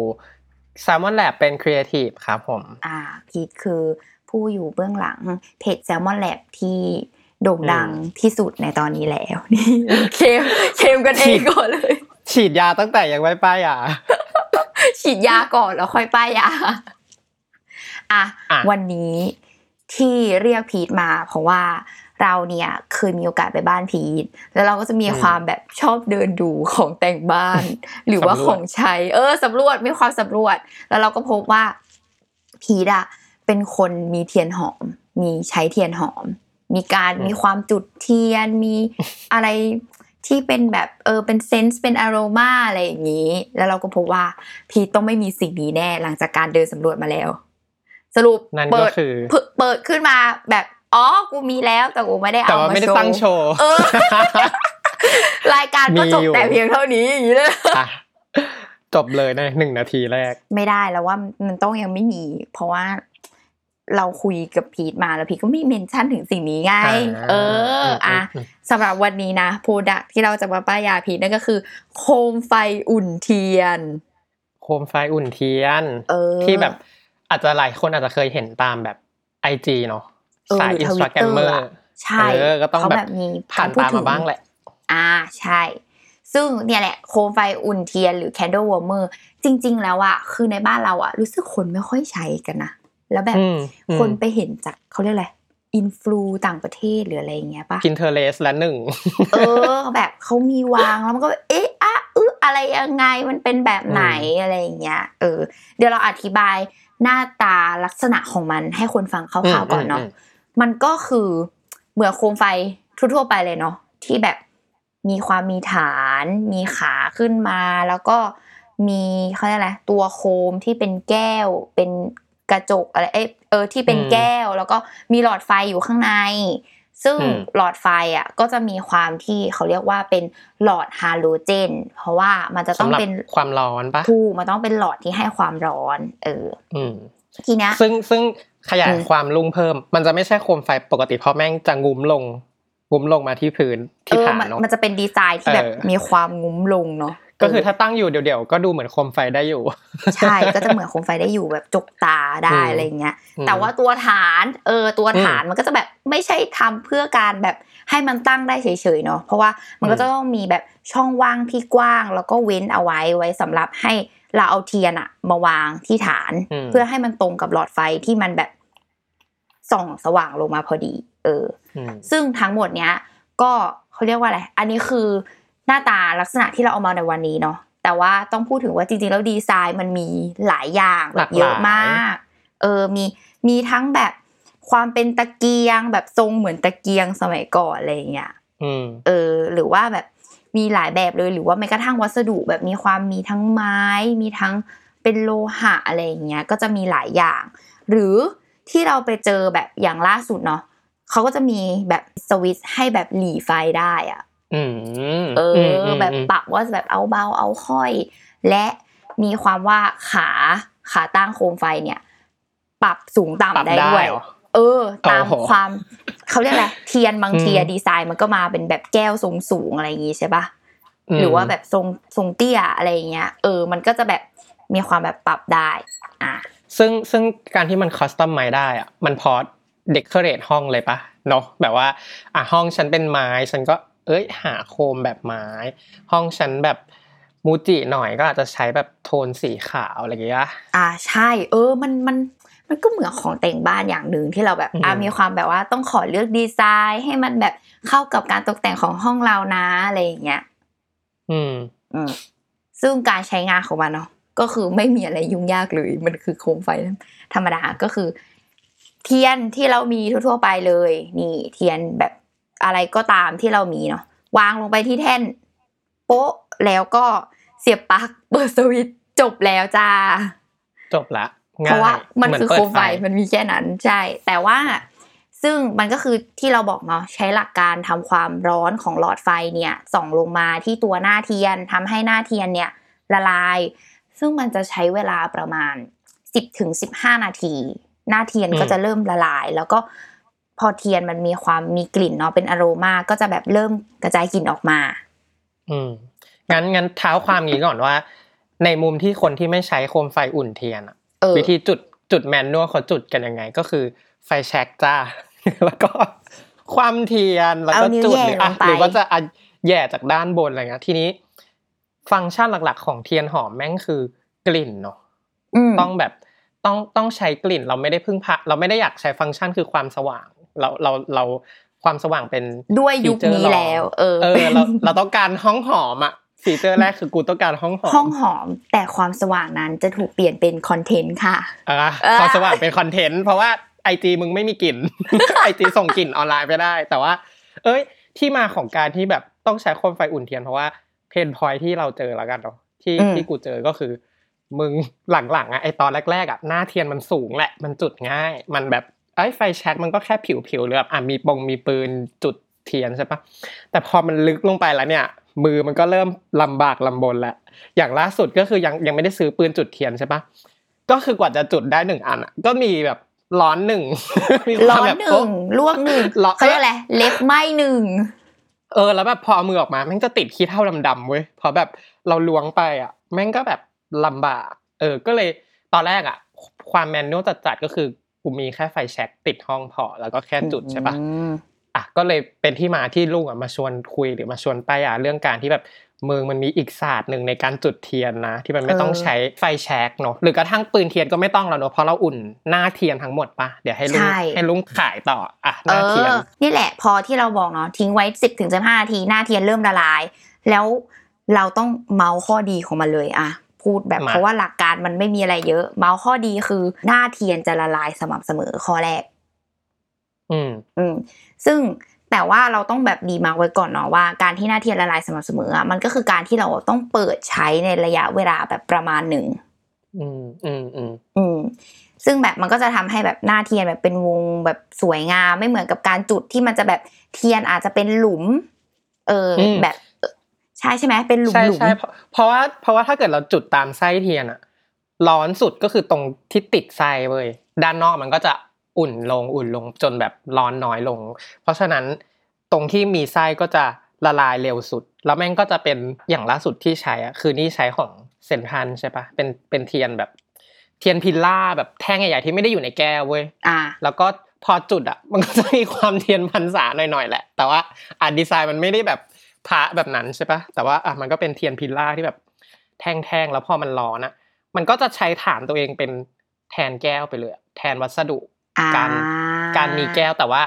Salmon Lab เป็น Creative ครับผมพีทคือผู้อยู่เบื้องหลังเพจ Salmon Lab ที่โด่งดังที่สุดในตอนนี้แล้วนี่เคมกันเองก่อนเลยฉีดยาตั้งแต่ยังไม่ป้ายยาฉีดยาก่อนแล้วค่อยป้ายยาวันนี้ที่เรียกพีทมาเพราะว่าเราเนี่ยเคยมีโอกาสไปบ้านพีทแล้วเราก็จะมีความแบบชอบเดินดูของแต่งบ้าน หรือว่าของใช้สำรวจมีความสำรวจแล้วเราก็พบว่าพีทอะเป็นคนมีเทียนหอมมีใช้เทียนหอมมีการมีความจุดเทียนมีอะไรที่เป็นแบบเป็นเซนส์เป็นอารมาอะไรอย่างนี้แล้วเราก็พบว่าพีทต้องไม่มีสิ่งนี้แน่หลังจากการเดินสำรวจมาแล้วสรุปเปิดขึ้นมาแบบกูมีแล้วแต่กูไม่ได้เอามาโชว์รายการก็จบแต่เพียงเท่านี้อย่างนี้เลยจบเลยใน1นาทีแรกไม่ได้แล้วว่ามันต้องยังไม่มีเพราะว่าเราคุยกับพีทมาแล้วพีทก็ไม่เมนชั่นถึงสิ่งนี้ไงสำหรับวันนี้นะโปรดักที่เราจะมาป้ายยาพีทนั่นก็คือโคมไฟอุ่นเทียนโคมไฟอุ่นเทียนที่แบบอาจจะหลายคนอาจจะเคยเห็นตามแบบ IG เนาะสาย Instagrammer ใช่ก็ต้องแบบผ่านตามมาบ้างแหละใช่ซึ่งเนี่ยแหละโคมไฟอุ่นเทียนหรือ Candle Warmer จริงๆแล้วอะคือในบ้านเราอะรู้สึกคนไม่ค่อยใช้กันนะแล้วแบบคนไปเห็นจากเขาเรียกอะไรอินฟลูต่างประเทศหรืออะไรอย่างเงี้ยป่ะ Pinterest ละหนึ่งแบบเขามีวางแล้วมันก็เอ๊ะอะไรยังไงมันเป็นแบบไหนอะไรอย่างเงี้ยเดี๋ยวเราอธิบายหน้าตาลักษณะของมันให้คนฟังคร่าวๆก่อนเนาะมันก็คือเหมือนโคมไฟทั่วๆไปเลยเนาะที่แบบมีความมีฐานมีขาขึ้นมาแล้วก็มีเค้าเรียกอะไรตัวโคมที่เป็นแก้วเป็นกระจกอะไรที่เป็นแก้วแล้วก็มีหลอดไฟอยู่ข้างในซึ่งหลอดไฟอ่ะก็จะมีความที่เขาเรียกว่าเป็นหลอดฮาโลเจนเพราะว่ามันจะต้องเป็นความร้อนปะถูกมันต้องเป็นหลอดที่ให้ความร้อนทีนี้ซึ่งขยายความลุ่งเพิ่มมันจะไม่ใช่โคมไฟปกติเพราะแม่งจะงุ้มลงมาที่พื้นที่ฐานเนาะมันจะเป็นดีไซน์ที่แบบมีความงุ้มลงเนาะก็คือถ้าตั้งอยู่เดี๋ยวๆก็ดูเหมือนโคมไฟได้อยู่ใช่ก็จะเหมือนโคมไฟได้อยู่แบบจกตาได้อะไรเงี้ยแต่ว่าตัวฐานตัวฐานมันก็จะแบบไม่ใช่ทำเพื่อการแบบให้มันตั้งได้เฉยๆเนาะเพราะว่ามันก็จะต้องมีแบบช่องว่างที่กว้างแล้วก็เว้นเอาไว้สำหรับให้เราเอาเทียนอะมาวางที่ฐานเพื่อให้มันตรงกับหลอดไฟที่มันแบบส่องสว่างลงมาพอดีซึ่งทั้งหมดเนี้ยก็เขาเรียกว่าอะไรอันนี้คือหน้าตาลักษณะที่เราเอามาในวันนี้เนาะแต่ว่าต้องพูดถึงว่าจริงๆแล้วดีไซน์มันมีหลายอย่างแบบเยอะมากมีทั้งแบบความเป็นตะเกียงแบบทรงเหมือนตะเกียงสมัยก่อนอะไรอย่างเงี้ยหรือว่าแบบมีหลายแบบเลยหรือว่าแม้กระทั่งวัสดุแบบมีความมีทั้งไม้มีทั้งเป็นโลหะอะไรอย่างเงี้ยก็จะมีหลายอย่างหรือ ที่เราไปเจอแบบอย่างล่าสุดเนาะเขาก็จะมีแบบสวิตช์ให้แบบหลีไฟได้อ่ะแบบปรับว่าแบบเอาเบาเอาค่อยและมีความว่าขาตั้งโคมไฟเนี่ยปรับสูงต่ำได้ด้วยตามความเขาเรียกอะไรเทียนบางทีดีไซน์มันก็มาเป็นแบบแก้วทรงสูงอะไรอย่างงี้ใช่ป่ะหรือว่าแบบทรงเตี้ยอะไรอย่างเงี้ยมันก็จะแบบมีความแบบปรับได้ซึ่งการที่มันคัสตอมไมซ์ได้อ่ะมันพอเดคอเรทห้องเลยป่ะเนาะแบบว่าห้องฉันเป็นไม้ฉันก็หาโคมแบบไม้ห้องฉันแบบมูจิหน่อยก็อาจจะใช้แบบโทนสีขาวอะไรอย่างเงี้ยใช่มันก็เหมือนของแต่งบ้านอย่างนึงที่เราแบบมีความแบบว่าต้องขอเลือกดีไซน์ให้มันแบบเข้ากับการตกแต่งของห้องเรานะอะไรอย่างเงี้ยซึ่งการใช้งานของมันเนาะก็คือไม่มีอะไรยุ่งยากเลยมันคือโคมไฟธรรมดาก็คือเทียนที่เรามีทั่วๆไปเลยนี่เทียนแบบอะไรก็ตามที่เรามีเนาะวางลงไปที่แท่นโป๊ะแล้วก็เสียบปลั๊กเปิดสวิตช์จบแล้วจ้าจบละเพราะว่ามันคือโคมไฟมันมีแค่นั้นใช่แต่ว่าซึ่งมันก็คือที่เราบอกเนาะใช้หลักการทำความร้อนของหลอดไฟเนี่ยส่องลงมาที่ตัวหน้าเทียนทำให้หน้าเทียนเนี่ยละลายซึ่งมันจะใช้เวลาประมาณ 10-15 นาทีหน้าเทียนก็จะเริ่มละลายแล้วก็พอเทียนมันมีความมีกลิ่นเนาะเป็นอโรมาก็จะแบบเริ่มกระจายกลิ่นออกมางั้นเท้าความนี้ก่อนว่าในมุมที่คนที่ไม่ใช้โคมไฟอุ่นเทียนวิธีจุดแมนนวลเขาจุดกันยังไงก็คือไฟแช็กจ้าแล้วก็ความเทียนแล้วก็จุดหรือว่าจะแย่จากด้านบนอะไรเงี้ยทีนี้ฟังก์ชันหลักๆของเทียนหอมแม่งคือกลิ่นเนาะต้องแบบต้องใช้กลิ่นเราไม่ได้พึ่งพาเราไม่ได้อยากใช้ฟังก์ชันคือความสว่างเราความสว่างเป็นด้วยยุคนี้แล้วเราต้องการห้องหอมอ่ะฟีเจอร์แรกคือกูต้องการห้องหอมแต่ความสว่างนั้นจะถูกเปลี่ยนเป็นคอนเทนต์ค่ะความสว่างเป็นคอนเทนต์เพราะว่า IG มึงไม่มีกลิ่น IG ส่งกลิ่นออนไลน์ไปได้แต่ว่าที่มาของการที่แบบต้องใช้โคมไฟอุ่นเทียนเพราะว่าเพนพอยท์ที่เราเจอแล้วกันเนาะที่กูเจอก็คือมึงหลังๆอ่ะไอตอนแรกๆอ่ะหน้าเทียนมันสูงแหละมันจุดง่ายมันแบบไฟแช็กมันก็แค่ผิวๆเลยแบบมีปงมีปืนจุดเทียนใช่ปะแต่พอมันลึกลงไปแล้วเนี่ยมือมันก็เริ่มลำบากลำบนแล้วอย่างล่าสุดก็คือยังไม่ได้ซื้อปืนจุดเทียนใช่ปะก็คือกว่าจะจุดได้1อันก็มีแบบร้อน1มีความแบบลวก1เขาเรียกอะไรเล็บไหม้1แล้วแบบพอเอามือออกมาแม่งจะติดขี้เถ้าดำๆเว้ยพอแบบเราล้วงไปอ่ะแม่งก็แบบลำบากก็เลยตอนแรกอ่ะความแมนนวลจัดๆก็คือกูมีแค่ไฟแช็กติดห้องพอแล้วก็แค่จุดใช่ปะก็เลยเป็นที่มาที่ลุงมาชวนคุยหรือมาชวนป้ายเรื่องการที่แบบเมืองมันมีอีกศาสตร์หนึ่งในการจุดเทียนนะที่มันไม่ต้องใช้ไฟแช็กเนาะหรือกระทั่งปืนเทียนก็ไม่ต้องแล้วเนาะเพราะเราอุ่นหน้าเทียนทั้งหมดป่ะเดี๋ยวให้ลุงขายต่อหน้าเทียนนี่แหละพอที่เราบอกเนาะทิ้งไว้ 10-15 นาทีหน้าเทียนเริ่มละลายแล้วเราต้องเมาข้อดีของมันเลยพูดแบบเพราะว่าหลักการมันไม่มีอะไรเยอะเมาข้อดีคือหน้าเทียนจะละลายสม่ำเสมอข้อแรกซึ่งแต่ว่าเราต้องแบบดีมาไว้ก่อนเนาะว่าการที่หน้าเทียนละลายสม่ำเสมอมันก็คือการที่เราต้องเปิดใช้ในระยะเวลาแบบประมาณหนึ่งซึ่งแบบมันก็จะทำให้แบบหน้าเทียนแบบเป็นวงแบบสวยงามไม่เหมือนกับการจุดที่มันจะแบบเทียนอาจจะเป็นหลุมแบบใช่ไหมเป็นหลุมเพราะว่าถ้าเกิดเราจุดตามไส้เทียนร้อนสุดก็คือตรงที่ติดไส้เว้ยด้านนอกมันก็จะอุ่นลงจนแบบร้อนน้อยลงเพราะฉะนั้นตรงที่มีไส้ก็จะละลายเร็วสุดแล้วแม่งก็จะเป็นอย่างล่าสุดที่ใช้คือนี่ใช้ของเซนทันใช่ปะเป็นเทียนแบบเทียนพิลล่าแบบแท่งใหญ่ๆที่ไม่ได้อยู่ในแก้วเว้ยแล้วก็พอจุดมันก็จะมีความเทียนพรรษาหน่อยๆแหละแต่ว่าดีไซน์มันไม่ได้แบบพระแบบนั้นใช่ปะแต่ว่ามันก็เป็นเทียนพิลล่าที่แบบแท่งๆแล้วพอมันร้อนมันก็จะใช้ฐานตัวเองเป็นแทนแก้วไปเลยแทนวัสดุการมีแก้วแต่ว่า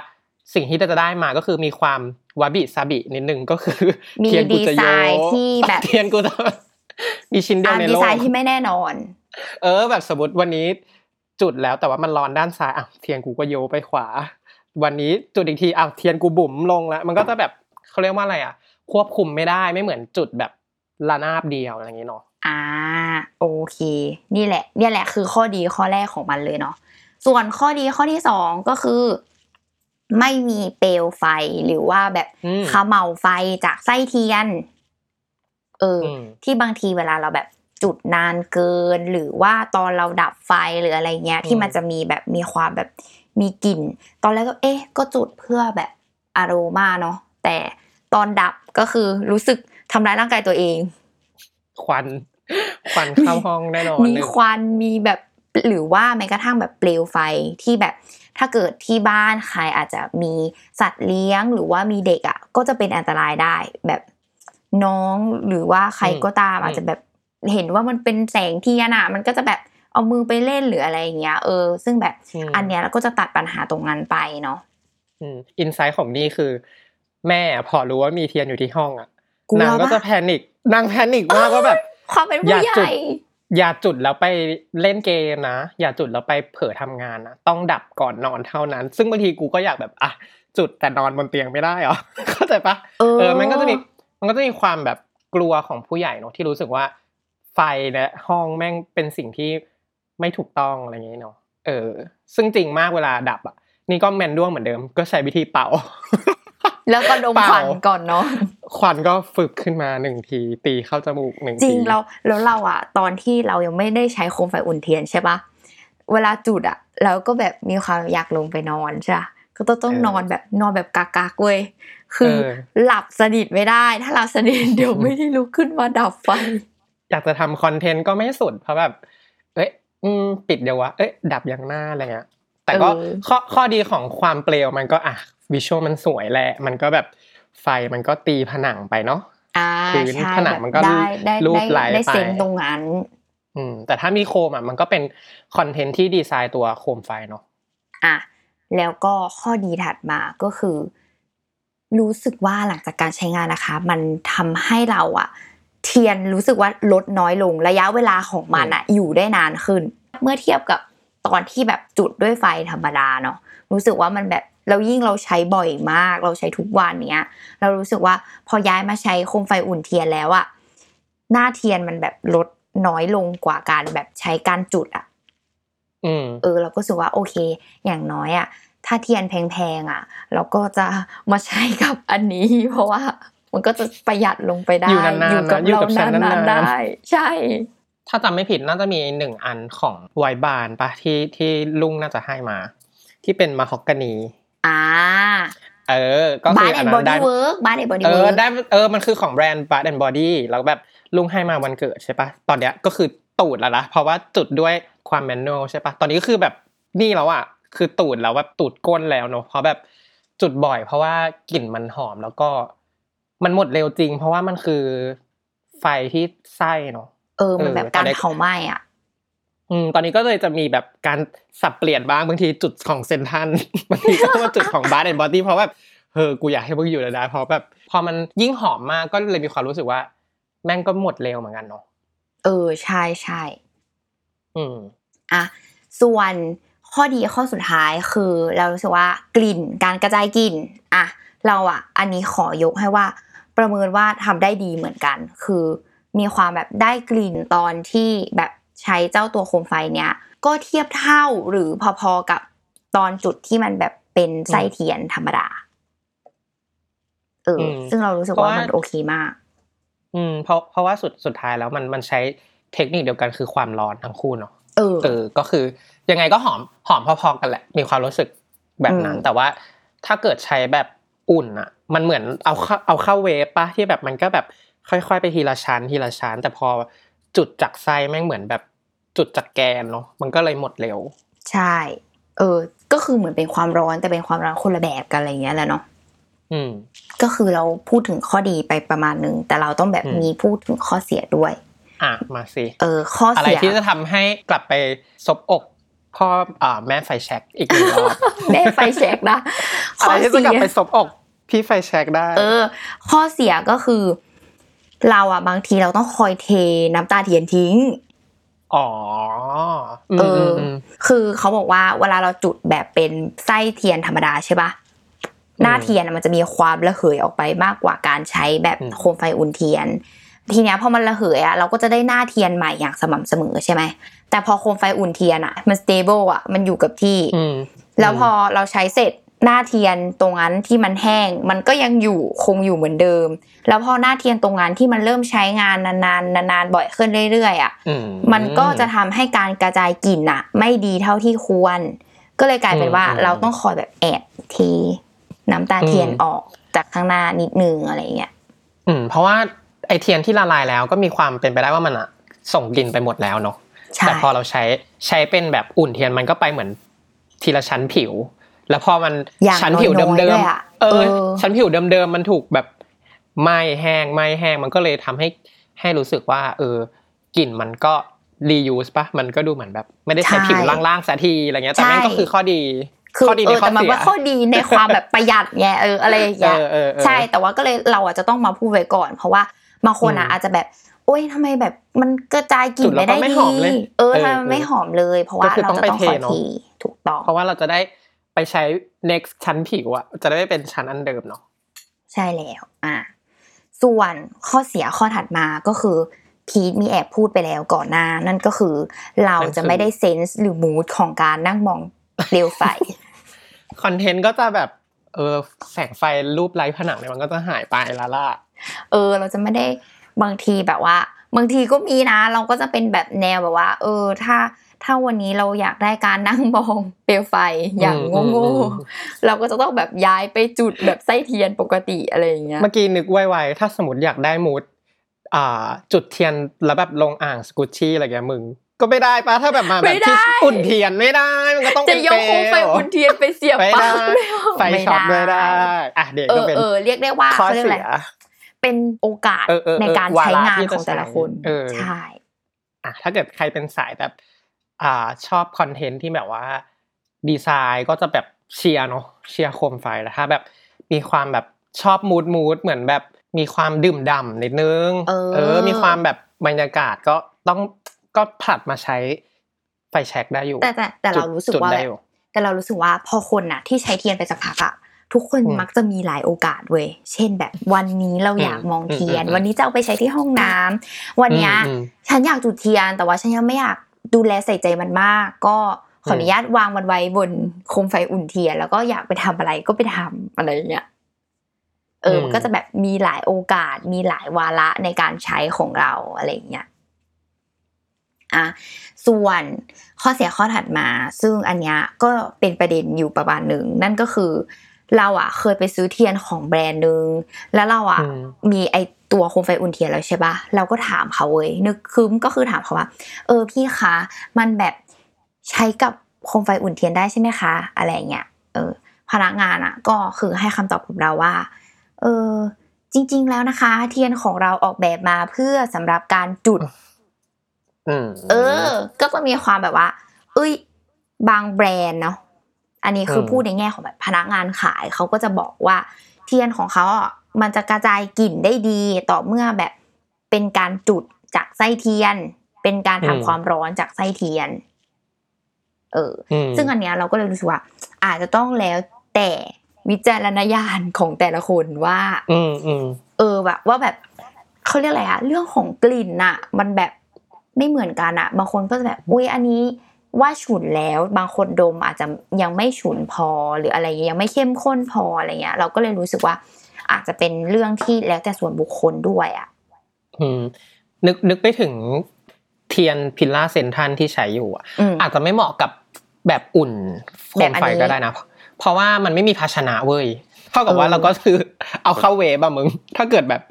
สิ่งที่จะได้มาก็คือมีความวาบิซาบินิดนึงก็คือเทียนกุจโยที่แบบเทียนกุจมีชิ้นเดียวในโลกดีไซน์ที่ไม่แน่นอนแบบสมมุติวันนี้จุดแล้วแต่ว่ามันร้อนด้านซ้ายเทียนกูก็โยไปขวาวันนี้จุดอีกทีเทียนกูบุ๋มลงแล้วมันก็จะแบบเค้าเรียกว่าอะไรควบคุมไม่ได้ไม่เหมือนจุดแบบระนาบเดียวอะไรอย่างงี้เนาะโอเคนี่แหละคือข้อดีข้อแรกของมันเลยเนาะ ส่วนข้อดีข้อที่2ก็คือไม่มีเปลวไฟหรือว่าแบบเขม่าไฟจากไส้เทียนที่บางทีเวลาเราแบบจุดนานเกินหรือว่าตอนเราดับไฟหรืออะไรเงี้ยที่มันจะมีแบบมีความแบบมีกลิ่นตอนแรกก็ก็จุดเพื่อแบบอโรมาเนาะแต่ตอนดับก็คือรู้สึกทำร้ายร่างกายตัวเองควันเข้าห้องแน่นอนมีควันมีแบบหรือว่าแม้กระทั่งแบบเปลวไฟที่แบบถ้าเกิดที่บ้านใครอาจจะมีสัตว์เลี้ยงหรือว่ามีเด็กอ่ะก็จะเป็นอันตรายได้แบบน้องหรือว่าใครก็ตามอาจจะแบบเห็นว่ามันเป็นแสงเทียนอ่ะมันก็จะแบบเอามือไปเล่นหรืออะไรอย่างเงี้ยซึ่งแบบอันเนี้ยเราก็จะตัดปัญหาตรงนั้นไปเนาะอินไซต์ของนี่คือแม่พอรู้ว่ามีเทียนอยู่ที่ห้องอ่ะนางก็จะแพนิคมากว่าแบบความเป็นผู้ใหญ่อย่าจุดแล้วไปเล่นเกมนะอย่าจุดแล้วไปเผลอทำงานนะต้องดับก่อนนอนเท่านั้นซึ่งบางทีกูก็อยากแบบอ่ะจุดแต่นอนบนเตียงไม่ได้หรอเข้าใจปะมันก็จะมีความแบบกลัวของผู้ใหญ่เนาะที่รู้สึกว่าไฟและห้องแม่งเป็นสิ่งที่ไม่ถูกต้องอะไรอย่างเงี้ยเนาะซึ่งจริงมากเวลาดับอ่ะนี่ก็แมนด้วงเหมือนเดิมก็ใช้วิธีเป่าแล้วก็ดมควันก่อนเนาะควันก็ฝึกขึ้นมา1ทีตีเข้าจมูก1ทีจริงเราอ่ะตอนที่เรายังไม่ได้ใช้โคมไฟอุ่นเทียนใช่ป่ะเวลาจุดอ่ะเราก็แบบมีความอยากลงไปนอนใช่ป่ะก็ต้องนอนแบบกากๆเว้ยคือหลับสนิทไม่ได้ถ้าหลับสนิทเดี๋ยวไม่ได้ลุกขึ้นมาดับไฟอยากจะทำคอนเทนต์ก็ไม่สุดเพราะแบบปิดเดี๋ยววะดับยังหน้าอะไรเงี้ยแต่ก็ข้อดีของความเปลวมันก็อ่ะวิชวลมันสวยแหละมันก็แบบไฟมันก็ตีผนังไปเนาะพื้นผนังมันก็รูปไหลไปตรงนั้นแต่ถ้ามีโคมอ่ะมันก็เป็นคอนเทนต์ที่ดีไซน์ตัวโคมไฟเนาะอ่ะแล้วก็ข้อดีถัดมาก็คือรู้สึกว่าหลังจากการใช้งานนะคะมันทำให้เราอ่ะเทียนรู้สึกว่าลดน้อยลงระยะเวลาของมันอ่ะอยู่ได้นานขึ้นเมื่อเทียบกับตอนที่แบบจุดด้วยไฟธรรมดาเนาะรู้สึกว่ามันแบบแล้วยิ่งเราใช้บ่อยมากเราใช้ทุกวันเนี้ยเรารู้สึกว่าพอย้ายมาใช้โคมไฟอุ่นเทียนแล้วอ่ะหน้าเทียนมันแบบลดน้อยลงกว่าการแบบใช้การจุดอ่ะเราก็รู้สึกว่าโอเคอย่างน้อยอ่ะถ้าเทียนแพงๆอ่ะเราก็จะมาใช้กับอันนี้เพราะว่ามันก็จะประหยัดลงไปได้อยู่กับเรานานๆได้ใช่ถ้าจำไม่ผิดน่าจะมี1อันของไวบานป่ะที่ลุงน่าจะให้มาที่เป็นมะฮอกกานีก็คือบาร์แอนด์บอดี้เวิร์กได้มันคือของแบรนด์บาร์แอนด์บอดี้แล้วแบบลุงให้มาวันเกิดใช่ป่ะตอนเนี้ยก็คือตูดแล้วนะเพราะว่าจุดด้วยความแมนนวลใช่ป่ะตอนนี้ก็คือแบบนี่แล้วอ่ะคือตูดแล้วแบบตูดก้นแล้วเนาะเพราะแบบจุดบ่อยเพราะว่ากลิ่นมันหอมแล้วก็มันหมดเร็วจริงเพราะว่ามันคือไฟที่ไส้เนาะมันแบบการเผาไหม้อ่ะตอนนี้ก็เลยจะมีแบบการสับเปลี่ยนบ้างบางทีจุดของเซนทันบางทีก็มาจุดของบาร์แอนด์บอดี้เพราะแบบกูอยากให้พวกอยู่แล้วนะเพราะแบบพอมันยิ่งหอมมากก็เลยมีความรู้สึกว่าแม่งก็หมดเร็วเหมือนกันเนาะใช่ใช่ส่วนข้อดีข้อสุดท้ายคือเรารู้สึกว่ากลิ่นการกระจายกลิ่นเราอันนี้ขอยกให้ว่าประเมินว่าทำได้ดีเหมือนกันคือมีความแบบได้กลิ่นตอนที่แบบใช้เจ้าตัวโคมไฟเนี้ยก็เทียบเท่าหรือพอๆกับตอนจุดที่มันแบบเป็นไส้เทียนธรรมดาซึ่งเรารู้สึกว่ามันโอเคมากเพราะว่าสุดท้ายแล้วมันใช้เทคนิคเดียวกันคือความร้อนทั้งคู่เนาะก็คือยังไงก็หอมพอๆกันแหละมีความรู้สึกแบบนั้นแต่ว่าถ้าเกิดใช้แบบอุ่นอ่ะมันเหมือนเอาเข้าเวฟป่ะที่แบบมันก็แบบค่อยๆไปทีละชั้นแต่พอจุดจากไส้แม่งเหมือนแบบจุดจากแกนเนาะมันก็เลยหมดเร็วใช่ก็คือเหมือนเป็นความร้อนแต่เป็นความร้อนคนละแบบกันอะไรเงี้ยแหละเนาะก็คือเราพูดถึงข้อดีไปประมาณนึงแต่เราต้องแบบมีพูดถึงข้อเสียด้วยมาสิข้อเสียอะไรที่จะทำให้กลับไปซบอกพ่อแม่ไฟแช็กอีกรอบแม่ไฟแช็กนะอะไรที่จะกลับไปซบอกพี่ไฟแช็กได้ข้อเสียก็คือเราอ่ะบางทีเราต้องคอยเทน้ำตาเทียนทิ้งคือเขาบอกว่าเวลาเราจุดแบบเป็นไส้เทียนธรรมดาใช่ป่ะหน้าเทียนมันจะมีความระเหยออกไปมากกว่าการใช้แบบโคมไฟอุ่นเทียนทีเนี้ยพอมันระเหยอ่ะเราก็จะได้หน้าเทียนใหม่อย่างสม่ำเสมอใช่ไหม แต่พอโคมไฟอุ่นเทียนอ่ะมัน stable อ่ะมันอยู่กับที่แล้วพอเราใช้เสร็จหน้าเทียนตรงนั้นที่มันแห้งมันก็ยังอยู่คงอยู่เหมือนเดิมแล้วพอหน้าเทียนตรงนั้นที่มันเริ่มใช้งานนานบ่อยขึ้นเรื่อยๆอ่ะมันก็จะทำให้การกระจายกลิ่นอ่ะไม่ดีเท่าที่ควรก็เลยกลายเป็นว่าเราต้องคอยแบบแอบเทน้ำตาเทียนออกจากข้างหน้านิดนึงอะไรเงี้ยเพราะว่าไอเทียนที่ละลายแล้วก็มีความเป็นไปได้ว่ามันอ่ะส่งกลิ่นไปหมดแล้วเนาะแต่พอเราใช้เป็นแบบอุ่นเทียนมันก็ไปเหมือนทีละชั้นผิวแล้วพอมันชั้นผิวเดิมๆชั้นผิวเดิมๆมันถูกแบบไหม้แห้งมันก็เลยทำให้รู้สึกว่ากลิ่นมันก็รียูสป่ะมันก็ดูเหมือนแบบไม่ได้ใช้ผิวล่างๆซะทีอะไรเงี้ยแต่นั่นก็คือข้อดีในข้อเสียแต่มันว่าข้อดีในความแบบประหยัดไงอะไรอย่างเงี้ยใช่แต่ว่าก็เลยเราอาจจะต้องมาพูดไว้ก่อนเพราะว่าบางคนอาจจะแบบโอ๊ยทำไมแบบมันกระจายกลิ่นไม่ได้ดีทำไมไม่หอมเลยเพราะว่าเราจะต้องขอทีถูกต้องเพราะว่าเราจะได้ไปใช้ next ชั้นผิวอ่ะจะได้ไม่เป็นชั้นอันเดิมเนาะใช่แล้วส่วนข้อเสียข้อถัดมาก็คือพีทมีแอบพูดไปแล้วก่อนหน้านั่นก็คือเราจะไม่ได้เซนส์หรือมูดของการนั่งมองเปลวไฟคอนเทนต์ก็จะแบบแสงไฟรูปไร้ผนังเนี่ยมันก็จะหายไปแล้วล่ะเราจะไม่ได้บางทีแบบว่าบางทีก็มีนะเราก็จะเป็นแบบแนวแบบว่าถ้าวันนี้เราอยากได้การนั่งมองเปลวไฟอย่างโง่ๆเราก็จะต้องแบบย้ายไปจุดแบบไส้เทียนปกติอะไรอย่างเงี้ยเมื่อกี้นึกไวๆถ้าสมมติอยากได้มูดจุดเทียนแล้วแบบลงอ่างสกุชชี่อะไรเงี้ยมึงก็ไม่ได้ป่ะถ้าแบบมาแบบที่อุ่นเทียนไม่ได้มันก็ต้องเป็นจะยกโคมไฟอุ่นเทียนไปเสียบปลั๊กไฟช็อตไม่ได้เด็กก็เป็นเรียกได้ว่าเขาเรียกอะไรเป็นโอกาสในการใช้งานของแต่ละคนใช่ถ้าเกิดใครเป็นสายแบบชอบคอนเทนต์ที่แบบว่าดีไซน์ก็จะแบบเชียร์เนาะเชียร์โคมไฟแล้วถ้าแบบมีความแบบชอบมูดเหมือนแบบมีความดื่มด่ำนิดนึงมีความแบบบรรยากาศก็ต้องก็ผลัดมาใช้ไฟแช็กได้อยู่แต่เรารู้สึกว่าพอคนน่ะที่ใช้เทียนไปสักพักอะทุกคนมักจะมีหลายโอกาสเว้ยเช่นแบบวันนี้เราอยากมองเทียนวันนี้จะเอาไปใช้ที่ห้องน้ำวันนี้ฉันอยากจุดเทียนแต่ว่าฉันยังไม่อยากดูแลใส่ใจมันมากก็ขออนุญาตวางมันไว้บนโคมไฟอุ่นเทียนแล้วก็อยากไปทำอะไรก็ไปทำอะไรอย่างเงี้ยมันก็จะแบบมีหลายโอกาสมีหลายวาระในการใช้ของเราอะไรอย่างเงี้ยส่วนข้อเสียข้อถัดมาซึ่งอันเนี้ยก็เป็นประเด็นอยู่ประมาณนึงนั่นก็คือเราเคยไปซื้อเทียนของแบรนด์นึงแล้วเรามีไอตัวโคมไฟอุ่นเทียนแล้วใช่ป่ะเราก็ถามเขาเว้ยนึกคืมก็คือถามเขาว่าพี่คะมันแบบใช้กับโคมไฟอุ่นเทียนได้ใช่ไหมคะอะไรเงี้ยพนักงานก็คือให้คำตอบกับเราว่าจริงๆแล้วนะคะเทียนของเราออกแบบมาเพื่อสำหรับการจุดก็จะมีความแบบว่าบางแบรนด์เนาะอันนี้คือพูดในแง่ของแบบพนักงานขายเขาก็จะบอกว่าเทียนของเขามันจะกระจายกลิ่นได้ดีต่อเมื่อแบบเป็นการจุดจากไส้เทียนเป็นการทำความร้อนจากไส้เทียนซึ่งอันเนี้ยเราก็เลยรู้สึกว่าอาจจะต้องแล้วแต่วิจารณญาณของแต่ละคนว่าแบบเขาเรียกอะไรเรื่องของกลิ่นน่ะมันแบบไม่เหมือนกันบางคนก็จะแบบอันนี้ว่าฉุนแล้วบางคนดมอาจจะยังไม่ฉุนพอหรืออะไรเงี้ยยังไม่เข้มข้นพออะไรเงี้ยเราก็เลยรู้สึกว่าอาจจะเป็นเรื่องที่แล้วแต่ส่วนบุคคลด้วยนึกไปถึงเทียนพิลล่าเซนทันที่ใช้อยู่อาจจะไม่เหมาะกับแบบอุ่นโคมไฟก็ได้นะเพราะว่ามันไม่มีภาชนะเว้ยเท่ากับว่าเราก็คือเอาเข้าเวฟมึงถ้าเกิดแบบ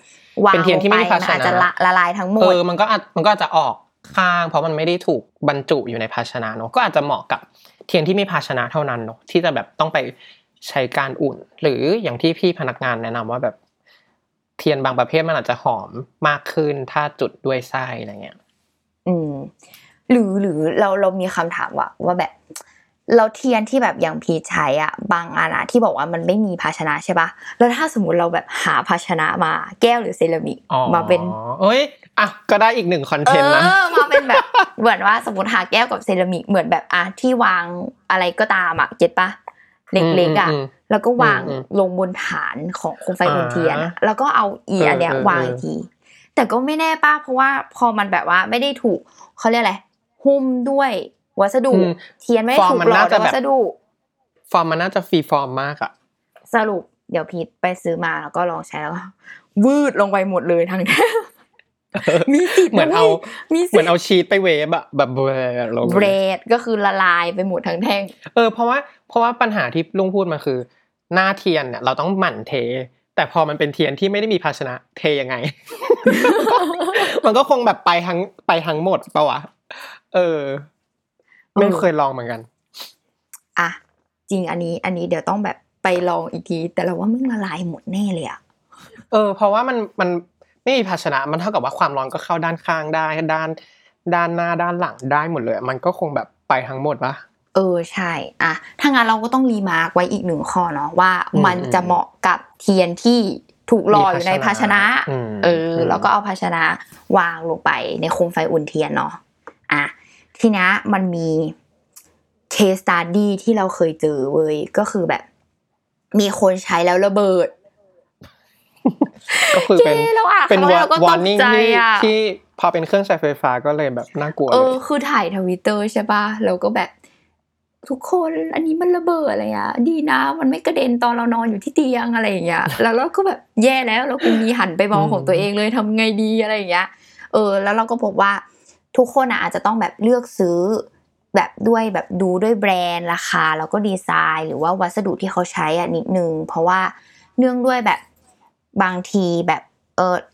เป็นเทียนที่ไม่มีภาชนะอาจจะละลายทั้งหมดมันก็อาจจะออกข้างเพราะมันไม่ได้ถูกบรรจุอยู่ในภาชนะเนาะก็อาจจะเหมาะกับเทียนที่มีภาชนะเท่านั้นเนาะที่จะแบบต้องไปใช้การอุ่นหรืออย่างที่พี่พนักงานแนะนำว่าแบบเทียนบางประเภทมันอาจจะหอมมากขึ้นถ้าจุดด้วยไส้อะไรเงี้ยหรือเรามีคำถามว่าแบบเราเทียนที่แบบอย่างพีใช้บางอันที่บอกว่ามันไม่มีภาชนะใช่ป่ะแล้วถ้าสมมุติเราแบบหาภาชนะมาแก้วหรือเซรามิกมาเป็นก็ได้อีก1คอนเทนต์นะมาเป็นแบบเหมือนว่าสมมุติหาแก้วกับเซรามิกเหมือนแบบที่วางอะไรก็ตามเก็ทป่ะเล็กๆแล้วก็วางลงบนฐานของโคมไฟอุ่นเทียนแล้วก็เอาอันเนี้ยวางอีกทีแต่ก็ไม่แน่ป่ะเพราะว่าพอมันแบบว่าไม่ได้ถูกเค้าเรียกอะไร หุ้มด้วยวัสดุเทียนไม่ถูกหลอดวัสดุฟอร์มมันน่าจะฟรีฟอร์มมากอ่ะสรุปเดี๋ยวพีทไปซื้อมาแล้วก็ลองใช้แล้ววืดลงไปหมดเลยทั้งแท่งมีสิทธิ์เหมือนเอาชีสไปเวฟอะแบบเบรดก็คือละลายไปหมดทั้งแท่งเพราะว่าปัญหาที่ลุงพูดมาคือหน้าเทียนเนี่ยเราต้องหมั่นเทแต่พอมันเป็นเทียนที่ไม่ได้มีภาชนะเทยังไงมันก็คงแบบไปทั้งหมดป่ะวะไม่เคยลองเหมือนกันอ่ะจริงอันนี้เดี๋ยวต้องแบบไปลองอีกทีแต่เราว่ามันละลายหมดแน่เลยอะเพราะว่ามันไม่มีภาชนะมันเท่ากับว่าความร้อนก็เข้าด้านข้างได้ด้านหน้าด้านหลังได้หมดเลยมันก็คงแบบไปทั้งหมดปะใช่อ่ะถ้างั้นเราก็ต้องรีมาร์คไว้อีกหนึ่งข้อเนาะว่ามันจะเหมาะกับเทียนที่ถูกหล่ออยู่ในภาชนะแล้วก็เอาภาชนะวางลงไปในโคมไฟอุ่นเทียนเนาะอ่ะทีนี้มันมีเคสสตั๊ดดี้ที่เราเคยเจอเว้ยก็คือแบบมีคนใช้แล้วระเบิดก็คือเป็นวอร์นิ่งที่พอเป็นเครื่องใช้ไฟฟ้าก็เลยแบบน่ากลัวคือถ่าย Twitter ใช่ป่ะแล้วก็แบบทุกคนอันนี้มันระเบิดอะไรอ่ะดีนะมันไม่กระเด็นตอนเรานอนอยู่ที่เตียงอะไรอย่างเงี้ยแล้วเราก็แบบแย่แล้วเราก็มีหันไปมองของตัวเองเลยทำไงดีอะไรอย่างเงี้ยแล้วเราก็พบว่าทุกคนอาจจะต้องแบบเลือกซื้อแบบด้วยแบบดูด้วยแบรนด์ราคาแล้วก็ดีไซน์หรือว่าวัสดุที่เขาใช้อ่ะนิดนึงเพราะว่าเนื่องด้วยแบบบางทีแบบ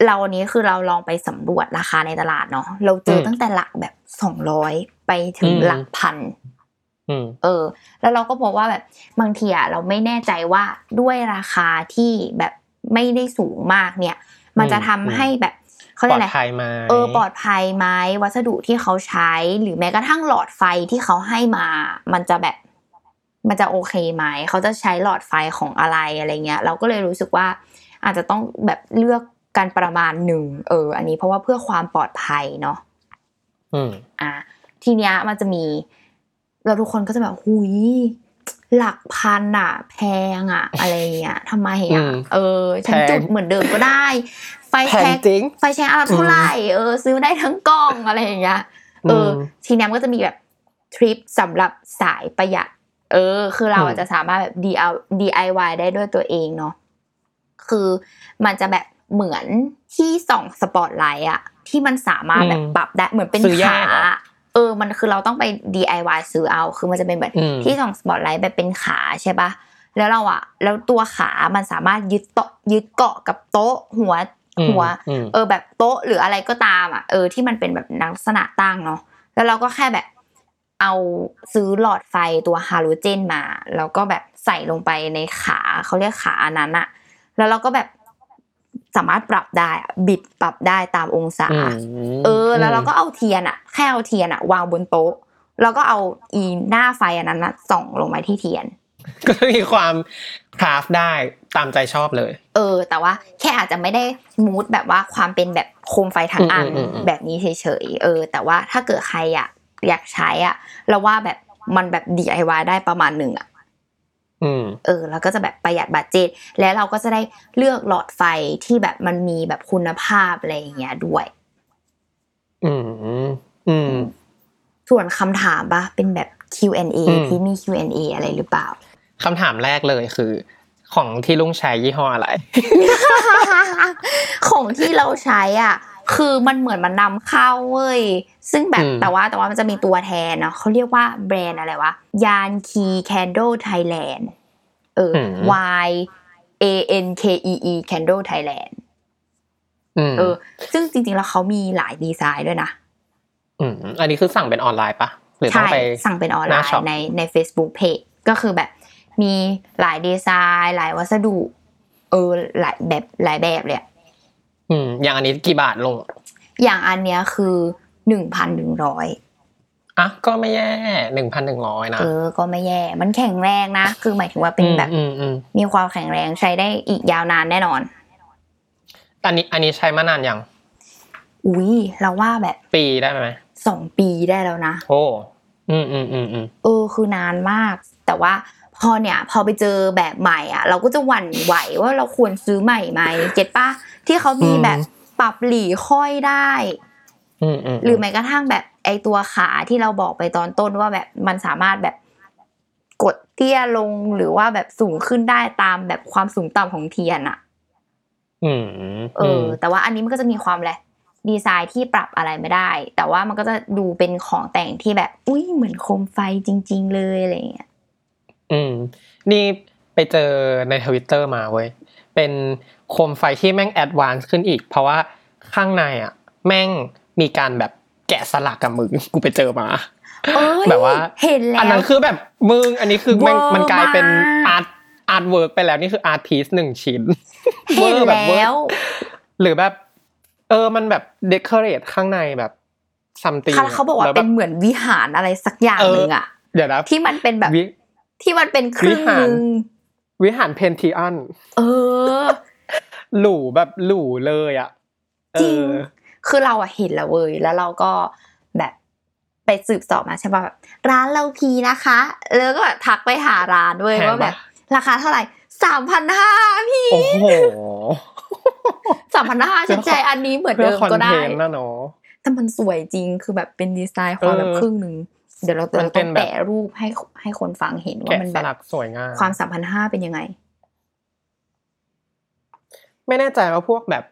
เราอันนี้คือเราลองไปสำรวจราคาในตลาดเนาะเราเจอตั้งแต่หลักแบบ200ไปถึงหลักพันแล้วเราก็บอกว่าแบบบางทีอ่ะเราไม่แน่ใจว่าด้วยราคาที่แบบไม่ได้สูงมากเนี่ยมันจะทำให้แบบเขาเรียกอะไรปลอดภัยไหมวัสดุที่เขาใช้หรือแม้กระทั่งหลอดไฟที่เขาให้มามันจะโอเคไหมเขาจะใช้หลอดไฟของอะไรเงี้ยเราก็เลยรู้สึกว่าอาจจะต้องแบบเลือกกันประมาณหนึ่งอันนี้เพราะว่าเพื่อความปลอดภัยเนาะทีเนี้ยมันจะมีเราทุกคนก็จะแบบหุยหลักพันอ่ะแพงอ่ะอะไรเงี้ยทำไมอ่ะฉันจุดเหมือนเดิมก็ได้ไฟแช็กอะไรเท่าไหร่ซื้อได้ทั้งกล้องอะไรอย่างเงี้ยทีเนี้ยมันก็จะมีแบบทริปสำหรับสายประหยัดคือเราอาจจะสามารถแบบ DIY ได้ด้วยตัวเองเนาะคือมันจะแบบเหมือนที่ส่องสปอตไลท์อ่ะที่มันสามารถแบบปรับได้เหมือนเป็นขามันคือเราต้องไป DIY ซื้อเอาคือมันจะเป็นแบบที่ส่องสปอตไลท์แบบเป็นขาใช่ป่ะแล้วเราอ่ะแล้วตัวขามันสามารถยึดเกาะกับโต๊ะหัวแบบโต๊ะหรืออะไรก็ตามอ่ะที่มันเป็นแบบลักษณะตั้งเนาะแล้วเราก็แค่แบบเอาซื้อหลอดไฟตัวฮาโลเจนมาแล้วก็แบบใส่ลงไปในขาเขาเรียกขาอันนั้นอ่ะแล้วเราก็แบบสามารถปรับได้บิดปรับได้ตามองศาแล้วเราก็เอาเทียนอ่ะแค่เอาเทียนอ่ะวางบนโต๊ะแล้วก็เอาอีหน้าไฟอันนั้นน่ะส่องลงมาที่เทียนก็มีความคราฟได้ตามใจชอบเลยแต่ว่าแค่อาจจะไม่ได้มูดแบบว่าความเป็นแบบโคมไฟทั้งอันแบบนี้เฉยๆแต่ว่าถ้าเกิดใครอยากใช้อ่ะเราว่าแบบมันแบบ DIY ได้ประมาณนึงอ่ะแล้วก็จะแบบประหยัดบัดเจ็ตและเราก็จะได้เลือกหลอดไฟที่แบบมันมีแบบคุณภาพอะไรอย่างเงี้ยด้วยส่วนคำถามป่ะเป็นแบบ Q&A ที่มี Q&A อะไรหรือเปล่าคำถามแรกเลยคือของที่ลุงใช้ยี่ห้ออะไร ของที่เราใช้อ่ะคือมันเหมือนมันนำเข้าเว้ยซึ่งแบบแต่ว่ามันจะมีตัวแทนเนาะเขาเรียกว่าแบรนด์อะไรวะ Yankee Candle Thailand YANKEE Candle Thailand ซึ่งจริงๆแล้วเขามีหลายดีไซน์ด้วยนะอันนี้คือสั่งเป็นออนไลน์ปะหรือต้องไปสั่งเป็นออนไลน์ใน Facebook Page ก็คือแบบมีหลายดีไซน์หลายวัสดุหลายแบบเลยอย่างอันนี้กี่บาทลงอย่างอันเนี้ยคือ 1,100 อ่ะก็ไม่แย่ 1,100 นะก็ไม่แย่มันแข็งแรงนะคือหมายถึงว่าเป็นแบบมีความแข็งแรงใช้ได้อีกยาวนานแน่นอนอันนี้ใช้มานานยังอุ๊ยเราว่าแบบปีได้มั้ย2ปีได้แล้วนะโอ้คือนานมากแต่ว่าพอไปเจอแบบใหม่อ่ะเราก็จะหวั่นไหวว่าเราควรซื้อใหม่ไหมเก็ทป่ะที่เขามีแบบปรับหลีค่อยได้หรือแม้กระทั่งแบบ ไอตัวขาที่เราบอกไปตอนต้นว่าแบบมันสามารถแบบกดเตี้ยลงหรือว่าแบบสูงขึ้นได้ตามแบบความสูงต่ำของเทียนอ่ะแต่ว่าอันนี้มันก็จะมีความแหละดีไซน์ที่ปรับอะไรไม่ได้แต่ว่ามันก็จะดูเป็นของแต่งที่แบบอุ้ยเหมือนโคมไฟจริงๆเลยอะไรอย่างเงี้ยนี่ไปเจอใน Twitter มาเว้ยเป็นโคมไฟที่แม่งแอดวานซ์ขึ้นอีกเพราะว่าข้างในอ่ะแม่งมีการแบบแกะสลักกับมือกูไปเจอมาแบบว่าเห็นแล้วอันนั้นคือแบบมึงอันนี้คือแม่งมันกลายเป็นอาร์ตเวิร์คไปแล้วนี่คืออาร์ตพีซ1ชิ้นเห็นแล้วหรือแบบมันแบบเดคอเรทข้างในแบบซัมติงเขาบอกว่าเป็นเหมือนวิหารอะไรสักอย่างนึงอ่ะเดี๋ยวนะที่มันเป็นแบบที่มันเป็นครึ่งนึงวิหารเพนทีออนหลู่แบบหลู่เลยอ่ะจริงคือเราอ่ะเห็นแล้วเว้ยแล้วเราก็แบบไปสืบสอบมาใช่ป่ะแบบร้านเราพีนะคะแล้วก็แบบทักไปหาร้านเว้ยว่าแบบราคาเท่าไหร่ 3,500 พี่โอ้โห 3,500 ฉันใจอันนี้เหมือนเดิมก็ได้แต่มันสวยจริงคือแบบเป็นดีไซน์ความแบบครึ่งนึงเดี๋ยวเราต้องแปะรูปให้คนฟังเห็นว่ามันแบบสวยงามความ 3,500 เป็นยังไงไม่แน่ใจว่าพวกแบบ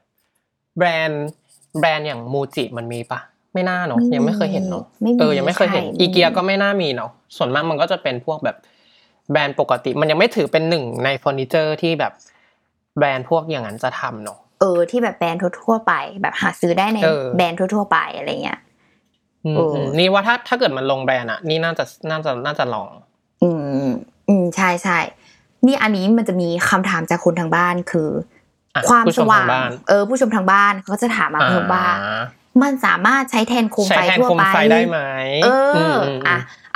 แบรนด์อย่างมูจิมันมีปะไม่น่าเนาะยังไม่เคยเห็นเนาะยังไม่เคยเห็นอีเกียก็ไม่น่ามีเนาะส่วนมากมันก็จะเป็นพวกแบบแบรนด์ปกติมันยังไม่ถือเป็นหนึ่งในเฟอร์นิเจอร์ที่แบบแบรนด์พวกอย่างนั้นจะทำเนาะที่แบบแบรนด์ทั่วไปแบบหาซื้อได้ในแบรนด์ทั่วไปอะไรเงี้ยนี่ว่าถ้าเกิดมันลงแบรนด์อ่ะนี่น่าจะลองใช่ใช่นี่อันนี้มันจะมีคำถามจากคนทางบ้านคือความสว่างผู้ชมทางบ้านเขาจะถามมาเพิ่มว่ามันสามารถใช้แทนโคมไฟทั่วไปได้ไหม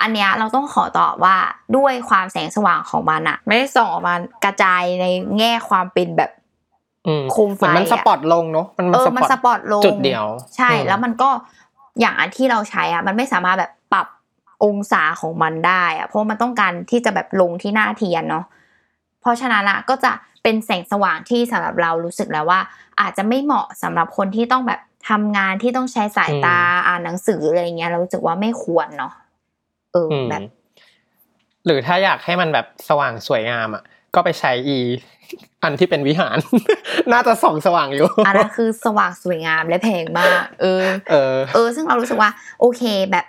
อันเนี้ยเราต้องขอตอบว่าด้วยความแสงสว่างของมันอะไม่ได้ส่องออกมากระจายในแง่ความเป็นแบบโคมไฟมันสปอตลงเนาะมันสปอตลงจุดเดียวใช่แล้วมันก็อย่างอันที่เราใช้อะมันไม่สามารถแบบปรับองศาของมันได้อะเพราะมันต้องการที่จะแบบลงที่หน้าเทียนเนาะเพราะฉะนั้นอะก็จะเป็นแสงสว่างที่สำหรับเรารู้สึกแล้วว่าอาจจะไม่เหมาะสำหรับคนที่ต้องแบบทำงานที่ต้องใช้สายตาอ่านหนังสืออะไรเงี้ยเรารู้สึกว่าไม่ควรเนาะแบบหรือถ้าอยากให้มันแบบสว่างสวยงามอ่ะก็ไปใช้อันที่เป็นวิหาร น่าจะส่องสว่างอยู่อันนั้นคือสว่างสวยงามและแพงมากซึ่งเรารู้สึกว่าโอเคแบบ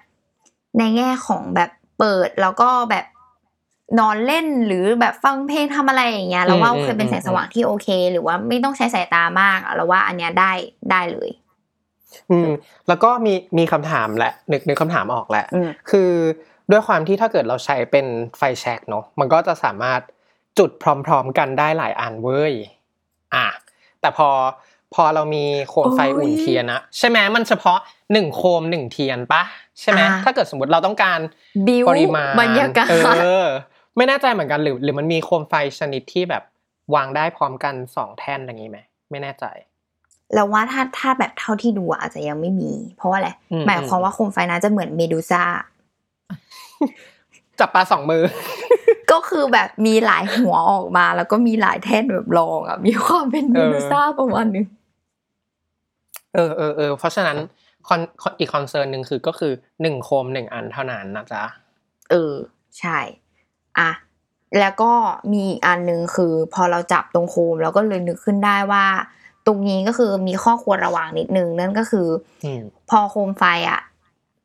ในแง่ของแบบเปิดแล้วก็แบบนอนเล่นหรือแบบฟังเพลงทำอะไรอย่างเงี้ยเราว่าเคยเป็นแสงสว่างที่โอเคหรือว่าไม่ต้องใช้สายตามากเราว่าอันเนี้ยได้เลยแล้วก็มีคำถามและนึกคำถามออกแล้วคือด้วยความที่ถ้าเกิดเราใช้เป็นไฟแช็กเนาะมันก็จะสามารถจุดพร้อมๆกันได้หลายอันเว้ยแต่พอเรามีโคมไฟอุ่นเทียนนะใช่ไหมมันเฉพาะ1โคม1เทียนป่ะใช่ไหมถ้าเกิดสมมติเราต้องการปริมาณบรรยากาศไม่แน่ใจเหมือนกันหรือมันมีโคมไฟชนิดที่แบบวางได้พร้อมกัน2แท่นอะไรอย่างงี้ไหมไม่แน่ใจแล้วว่าถ้าแบบเท่าที่ดูอาจจะยังไม่มีเพราะว่าอะไรหมายความว่าโคมไฟน่าจะเหมือนเมดูซ่าจับปลา2มือก็คือแบบมีหลายหัวออกมาแล้วก็มีหลายแท่นแบบรองอ่ะมีความเป็นเมดูซ่าประมาณนึงเพราะฉะนั้นอีกคอนเซิร์นนึงก็คือ1โคม1อันเท่านั้นนะจ๊ะใช่อ่ะแล้วก็มีอีกอันนึงคือพอเราจับตรงโคมแล้วก็เลยนึกขึ้นได้ว่าตรงนี้ก็คือมีข้อควรระวังนิดนึงนั่นก็คือพอโคมไฟอ่ะ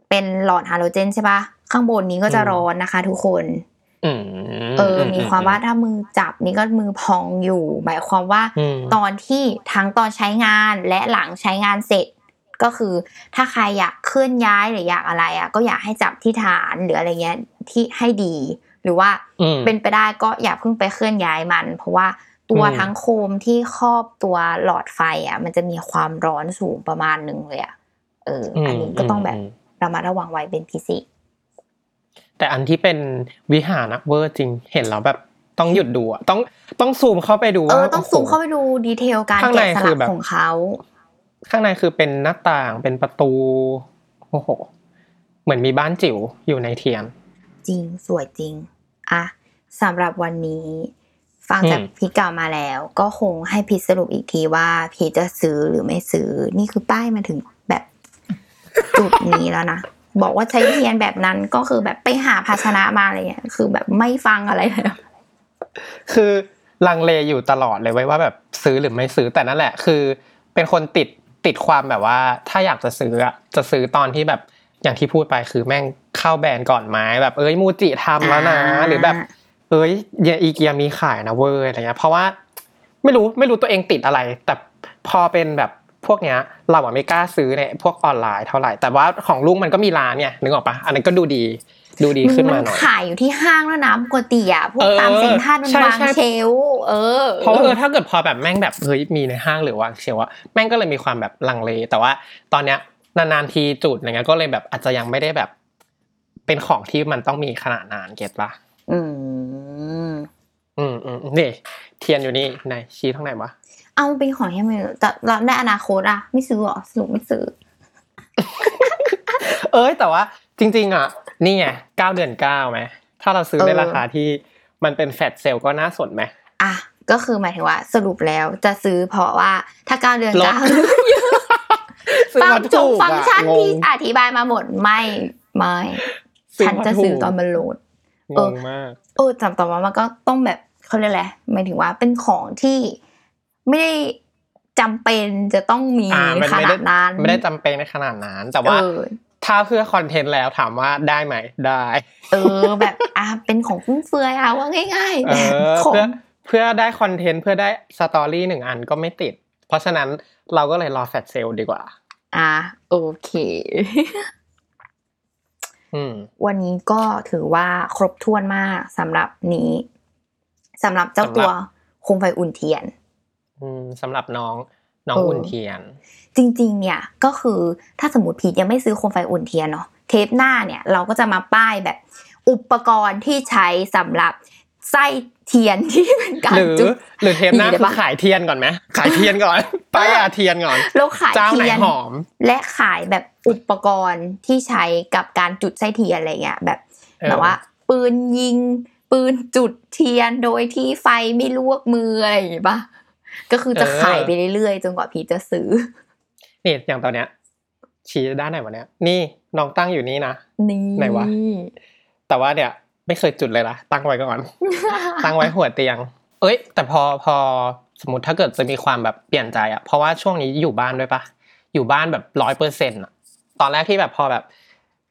เป็นหลอดฮาโลเจนใช่ป่ะข้างบนนี้ก็จะร้อนนะคะทุกคนมีความว่าถ้ามือจับนี่ก็มือพองอยู่หมายความว่าตอนที่ทั้งตอนใช้งานและหลังใช้งานเสร็จก็คือถ้าใครอยากเคลื่อนย้ายหรืออยากอะไรอ่ะก็อยากให้จับที่ฐานหรืออะไรเงี้ยที่ให้ดีหรือว่าเป็นไปได้ก็อย่าเพิ่งไปเคลื่อนย้ายมันเพราะว่าตัวทั้งโคมที่ครอบตัวหลอดไฟอ่ะมันจะมีความร้อนสูงประมาณนึงเลยอ่ะอันนี้ก็ต้องแบบระมัดระวังไว้เป็นพิเศษแต่อันที่เป็นวิหารเวอร์จริงเห็นแล้วแบบต้องหยุดดูอ่ะต้องซูมเข้าไปดูว่าต้องซูมเข้าไปดูดีเทลการแกะสลักของเขาข้างในคือเป็นหน้าต่างเป็นประตูโอ้โหเหมือนมีบ้านจิ๋วอยู่ในเทียนจริงสวยจริงอ่ะสำหรับวันนี้ฟังจากพีทกล่าวมาแล้วก็คงให้พีทสรุปอีกทีว่าพีทจะซื้อหรือไม่ซื้อนี่คือป้ายมาถึงแบบจุดนี้แล้วนะ บอกว่าใช้วิธีแบบนั้นก็คือแบบไปหาภาชนะมาอะไรเงี้ยคือแบบไม่ฟังอะไรเลยคือลังเลอยู่ตลอดเลยว่าแบบซื้อหรือไม่ซื้อแต่นั่นแหละคือเป็นคนติดความแบบว่าถ้าอยากจะซื้ออ่ะจะซื้อตอนที่แบบอย่างที่พูดไปคือแม่งเข้าแบรนด์ก่อนมั้ยแบบเอ้ยมูจิทำแล้วนะหรือแบบเอ้ยอีเกียมีขายนะเว้ยอะไรเงี้ยเพราะว่าไม่รู้ตัวเองติดอะไรแต่พอเป็นแบบพวกเนี้ยเราอ่ะไม่กล้าซื้อเนี่ยพวกออนไลน์เท่าไหร่แต่ว่าของลุงมันก็มีร้านเนี่ยนึกออกปะอันนั้นก็ดูดีขึ้นมาหน่อยขายอยู่ที่ห้างแล้วนะปกติอ่ะพวกตามเซ็นทรัลมันวางเชลฟ์เพราะถ้าเกิดพอแบบแม่งแบบเฮ้ยมีในห้างหรือวางเชลฟ์อ่ะแม่งก็เลยมีความแบบลังเลแต่ว่าตอนเนี้ยนานๆทีจุดอะไรเงี้ยก็เลยแบบอาจจะยังไม่ได้แบบเป็นของที่มันต้องมีขนาดนานเก็ตปะนี่เทียนอยู่นี่ไหนชี้ทางไหนวะเอาเป็นของให้มันแต่เราในอนาคตอ่ะไม่ซื้อหรอสรุปไม่ซื้อแต่ว่าจริงๆอ่ะนี่ไง9เดือน9มั้ยถ้าเราซื้อในราคาที่มันเป็นแฟลชเซลก็น่าสนมั้ยอ่ะก็คือหมายถึงว่าสรุปแล้วจะซื้อเพราะว่าถ้า9เดือน9ฟังจบฟังชัดที่อธิบายมาหมดไม่ฉันจะซื้อตอนมันโหลดมากจำต่อมามันก็ต้องแบบเค้าเรียกอะไรหมายถึงว่าเป็นของที่ไม่ได้จำเป็นจะต้องมีขนาดนั้นไม่ได้จำเป็นในขนาดนั้นแต่ว่าถ้าเพื่อคอนเทนต์แล้วถามว่าได้ไหมได้แบบเป็นของฟุ่มเฟือยเอาว่าง่ายๆเพื่อได้คอนเทนต์เพื่อได้สตอรี่1อันก็ไม่ติดเพราะฉะนั้นเราก็เลยรอแฟลชเซลดีกว่าโอเควันนี้ก็ถือว่าครบถ้วนมากสำหรับเจ้าตัวโคมไฟอุ่นเทียนสำหรับน้องอุ่นเทียนจริงๆเนี่ยก็คือถ้าสมมุติพีทยังไม่ซื้อโคมไฟอุ่นเทียนเนาะเทปหน้าเนี่ยเราก็จะมาป้ายแบบอุปกรณ์ที่ใช้สำหรับไส้เทียนที่เป็นการจุดหรือเทปหน้าคือขายเทียนก่อนมั้ยขายเทียนก่อนป้ายเทียนก่อนแล้วขายเทียนหอมและขายแบบอุปกรณ์ที่ใช้กับการจุดไส้เทียนอะไรเงี้ยแบบว่าปืนยิงปืนจุดเทียนโดยที่ไฟไม่ลวกมืออะไรอย่างงี้ป่ะก็คือจะขายไปเรื่อยๆจนกว่าพีทจะซื้อนี่อย่างตอนเนี้ยชี้ด้านไหนวะเนี่ยนี่น้องตั้งอยู่นี่นะนี่ไหนวะแต่ว่าเนี่ยไม่เคยจุดเลยล่ะตั้งไว้ก่อนตั้งไว้หัวเตียงแต่พอสมมุติถ้าเกิดจะมีความแบบเปลี่ยนใจอ่ะเพราะว่าช่วงนี้อยู่บ้านด้วยป่ะอยู่บ้านแบบ 100% อ่ะตอนแรกที่แบบพอแบบ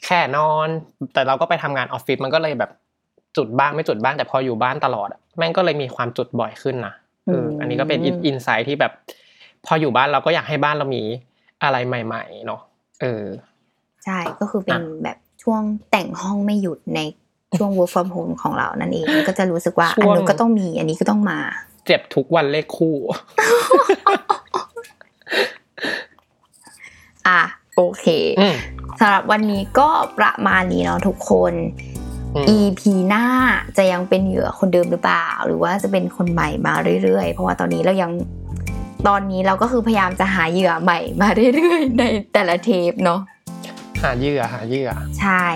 แค่นอนแต่เราก็ไปทำงานออฟฟิศมันก็เลยแบบจุดบ้างไม่จุดบ้างแต่พออยู่บ้านตลอดอ่ะแม่งก็เลยมีความจุดบ่อยขึ้นนะอันนี้ก็เป็นอินไซท์ที่แบบพออยู่บ้านเราก็อยากให้บ้านเรามีอะไรใหม่ๆเนาะใช่ก็คือเป็นแบบช่วงแต่งห้องไม่หยุดในช่วง work from home ของเรานั่นเองก็จะรู้สึกว่าอันนู้นก็ต้องมีอันนี้ก็ต้องมาเจ็บทุกวันเลขคู่โอเคสำหรับวันนี้ก็ประมาณนี้เนาะทุกคนEP หน้าจะยังเป็นเหยื่อคนเดิมหรือเปล่าหรือว่าจะเป็นคนใหม่มาเรื่อยๆเพราะว่าตอนนี้เราก็คือพยายามจะหาเหยื่อใหม่มาเรื่อยๆในแต่ละเทปเนาะหาเหยื่อใช่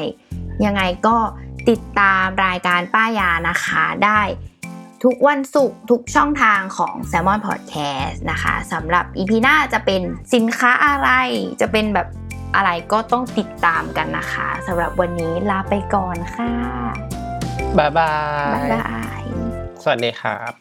ยังไงก็ติดตามรายการป้ายานะคะได้ทุกวันศุกร์ทุกช่องทางของ Salmon Podcast นะคะสำหรับ EP หน้าจะเป็นสินค้าอะไรจะเป็นแบบอะไรก็ต้องติดตามกันนะคะสำหรับวันนี้ลาไปก่อนค่ะบ๊ายบายสวัสดีครับ